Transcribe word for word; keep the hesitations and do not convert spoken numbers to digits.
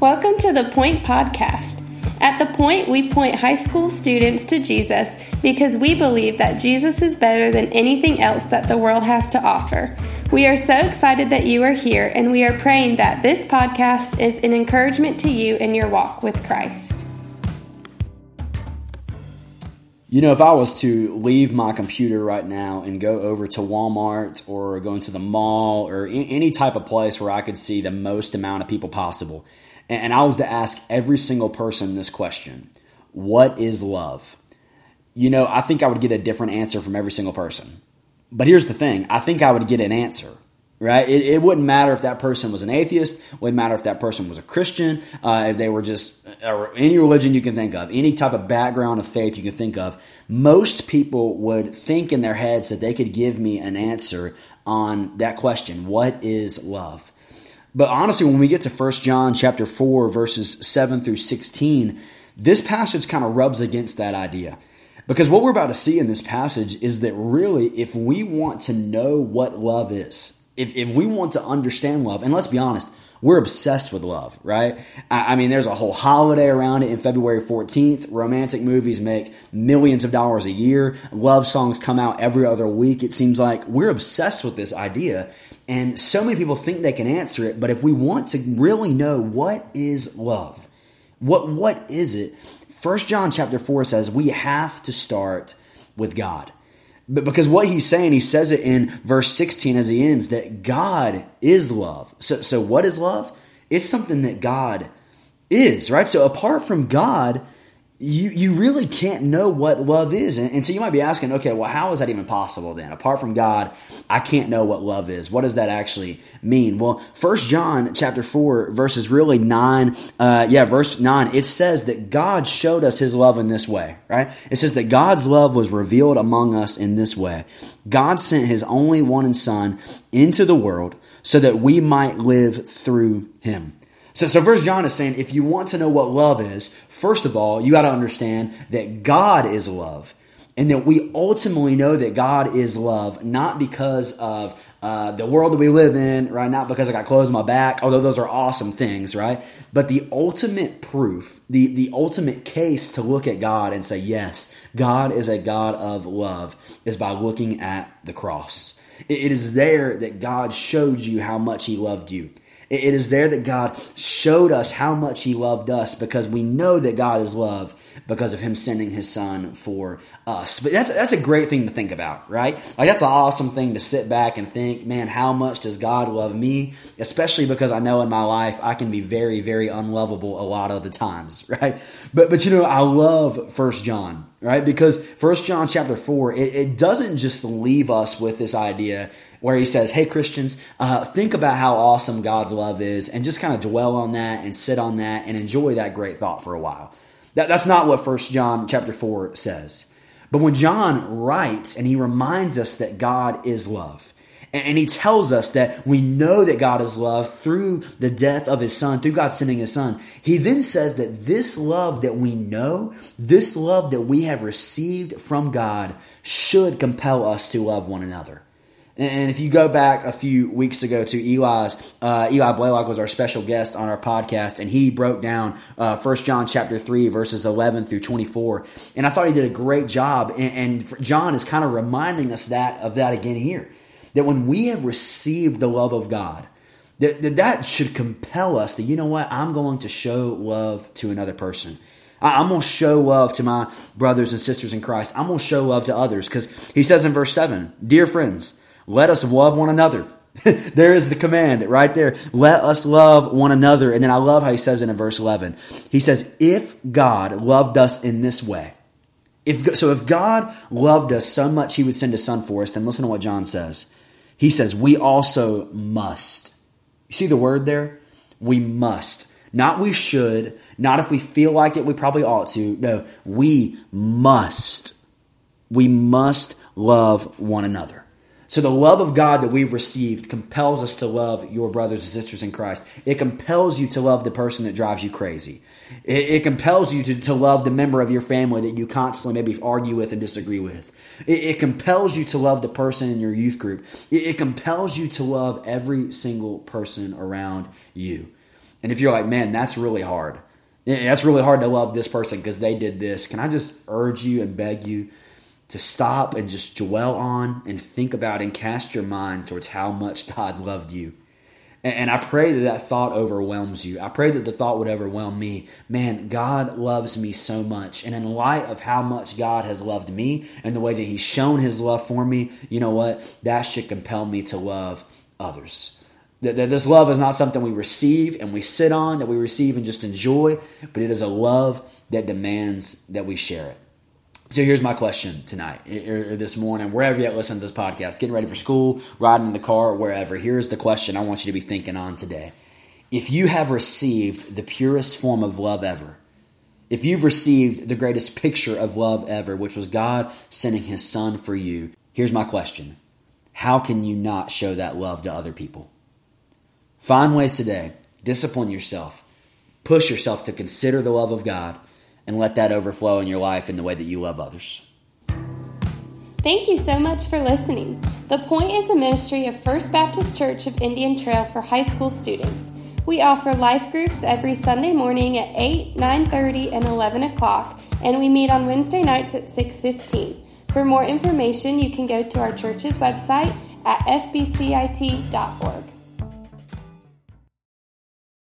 Welcome to the Point Podcast. At The Point, we point high school students to Jesus because we believe that Jesus is better than anything else that the world has to offer. We are so excited that you are here, and we are praying that this podcast is an encouragement to you in your walk with Christ. You know, if I was to leave my computer right now and go over to Walmart or go into the mall or any type of place where I could see the most amount of people possible, and I was to ask every single person this question, what is love? You know, I think I would get a different answer from every single person. But here's the thing. I think I would get an answer, right? It, it wouldn't matter if that person was an atheist. It wouldn't matter if that person was a Christian, uh, if they were just or any religion you can think of, any type of background of faith you can think of. Most people would think in their heads that they could give me an answer on that question. What is love? But honestly, when we get to First John chapter four, verses seven through sixteen, this passage kind of rubs against that idea. Because what we're about to see in this passage is that really, if we want to know what love is, if, if we want to understand love, and let's be honest, we're obsessed with love, right? I, I mean, there's a whole holiday around it in February fourteenth. Romantic movies make millions of dollars a year. Love songs come out every other week. It seems like we're obsessed with this idea. And so many people think they can answer it. But if we want to really know what is love, what what is it? First John chapter four says we have to start with God. But because what he's saying, he says it in verse sixteen as he ends, that God is love. So, so what is love? It's something that God is, right? So apart from God, you, you really can't know what love is. And, and so you might be asking, okay, well, how is that even possible then? Apart from God, I can't know what love is. What does that actually mean? Well, First John chapter four, verses really nine, uh, yeah, verse nine, it says that God showed us his love in this way, right? It says that God's love was revealed among us in this way. God sent his only one and son into the world so that we might live through him. So, so First John is saying, if you want to know what love is, first of all, you got to understand that God is love. And that we ultimately know that God is love, not because of uh, the world that we live in, right? Not because I got clothes on my back, although those are awesome things, right? But the ultimate proof, the, the ultimate case to look at God and say, yes, God is a God of love, is by looking at the cross. It, it is there that God showed you how much he loved you. It is there that God showed us how much he loved us, because we know that God is love because of him sending his son for us. But that's that's a great thing to think about, right? Like, that's an awesome thing to sit back and think, man, how much does God love me? Especially because I know in my life I can be very, very unlovable a lot of the times, right? But but you know, I love First John. Right? Because First John chapter four, it, it doesn't just leave us with this idea where he says, hey, Christians, uh, think about how awesome God's love is and just kind of dwell on that and sit on that and enjoy that great thought for a while. That, that's not what First John chapter four says. But when John writes and he reminds us that God is love, and he tells us that we know that God is love through the death of his son, through God sending his son. He then says that this love that we know, this love that we have received from God, should compel us to love one another. And if you go back a few weeks ago to Eli's, uh, Eli Blaylock was our special guest on our podcast, and he broke down uh, First John chapter three, verses eleven through twenty-four. And I thought he did a great job, and, and John is kind of reminding us that of that again here. That when we have received the love of God, that, that that should compel us that, you know what, I'm going to show love to another person. I, I'm going to show love to my brothers and sisters in Christ. I'm going to show love to others, because he says in verse seven, dear friends, let us love one another. There is the command right there. Let us love one another. And then I love how he says it in verse eleven. He says, if God loved us in this way, if so if God loved us so much he would send his son for us, then listen to what John says. He says, we also must. You see the word there? We must. Not we should, not if we feel like it, we probably ought to. No, we must. We must love one another. So the love of God that we've received compels us to love your brothers and sisters in Christ. It compels you to love the person that drives you crazy. It, it compels you to, to love the member of your family that you constantly maybe argue with and disagree with. It, it compels you to love the person in your youth group. It, it compels you to love every single person around you. And if you're like, man, that's really hard. That's really hard to love this person because they did this. Can I just urge you and beg you to stop and just dwell on and think about and cast your mind towards how much God loved you. And I pray that that thought overwhelms you. I pray that the thought would overwhelm me. Man, God loves me so much. And in light of how much God has loved me and the way that he's shown his love for me, you know what? That should compel me to love others. That this love is not something we receive and we sit on, that we receive and just enjoy, but it is a love that demands that we share it. So here's my question tonight, or this morning, wherever you're listening to this podcast, getting ready for school, riding in the car, wherever. Here's the question I want you to be thinking on today. If you have received the purest form of love ever, if you've received the greatest picture of love ever, which was God sending his son for you, here's my question. How can you not show that love to other people? Find ways today, discipline yourself, push yourself to consider the love of God, and let that overflow in your life in the way that you love others. Thank you so much for listening. The Point is a ministry of First Baptist Church of Indian Trail for high school students. We offer life groups every Sunday morning at eight, nine thirty, and eleven o'clock, and we meet on Wednesday nights at six fifteen. For more information, you can go to our church's website at f b c i t dot org.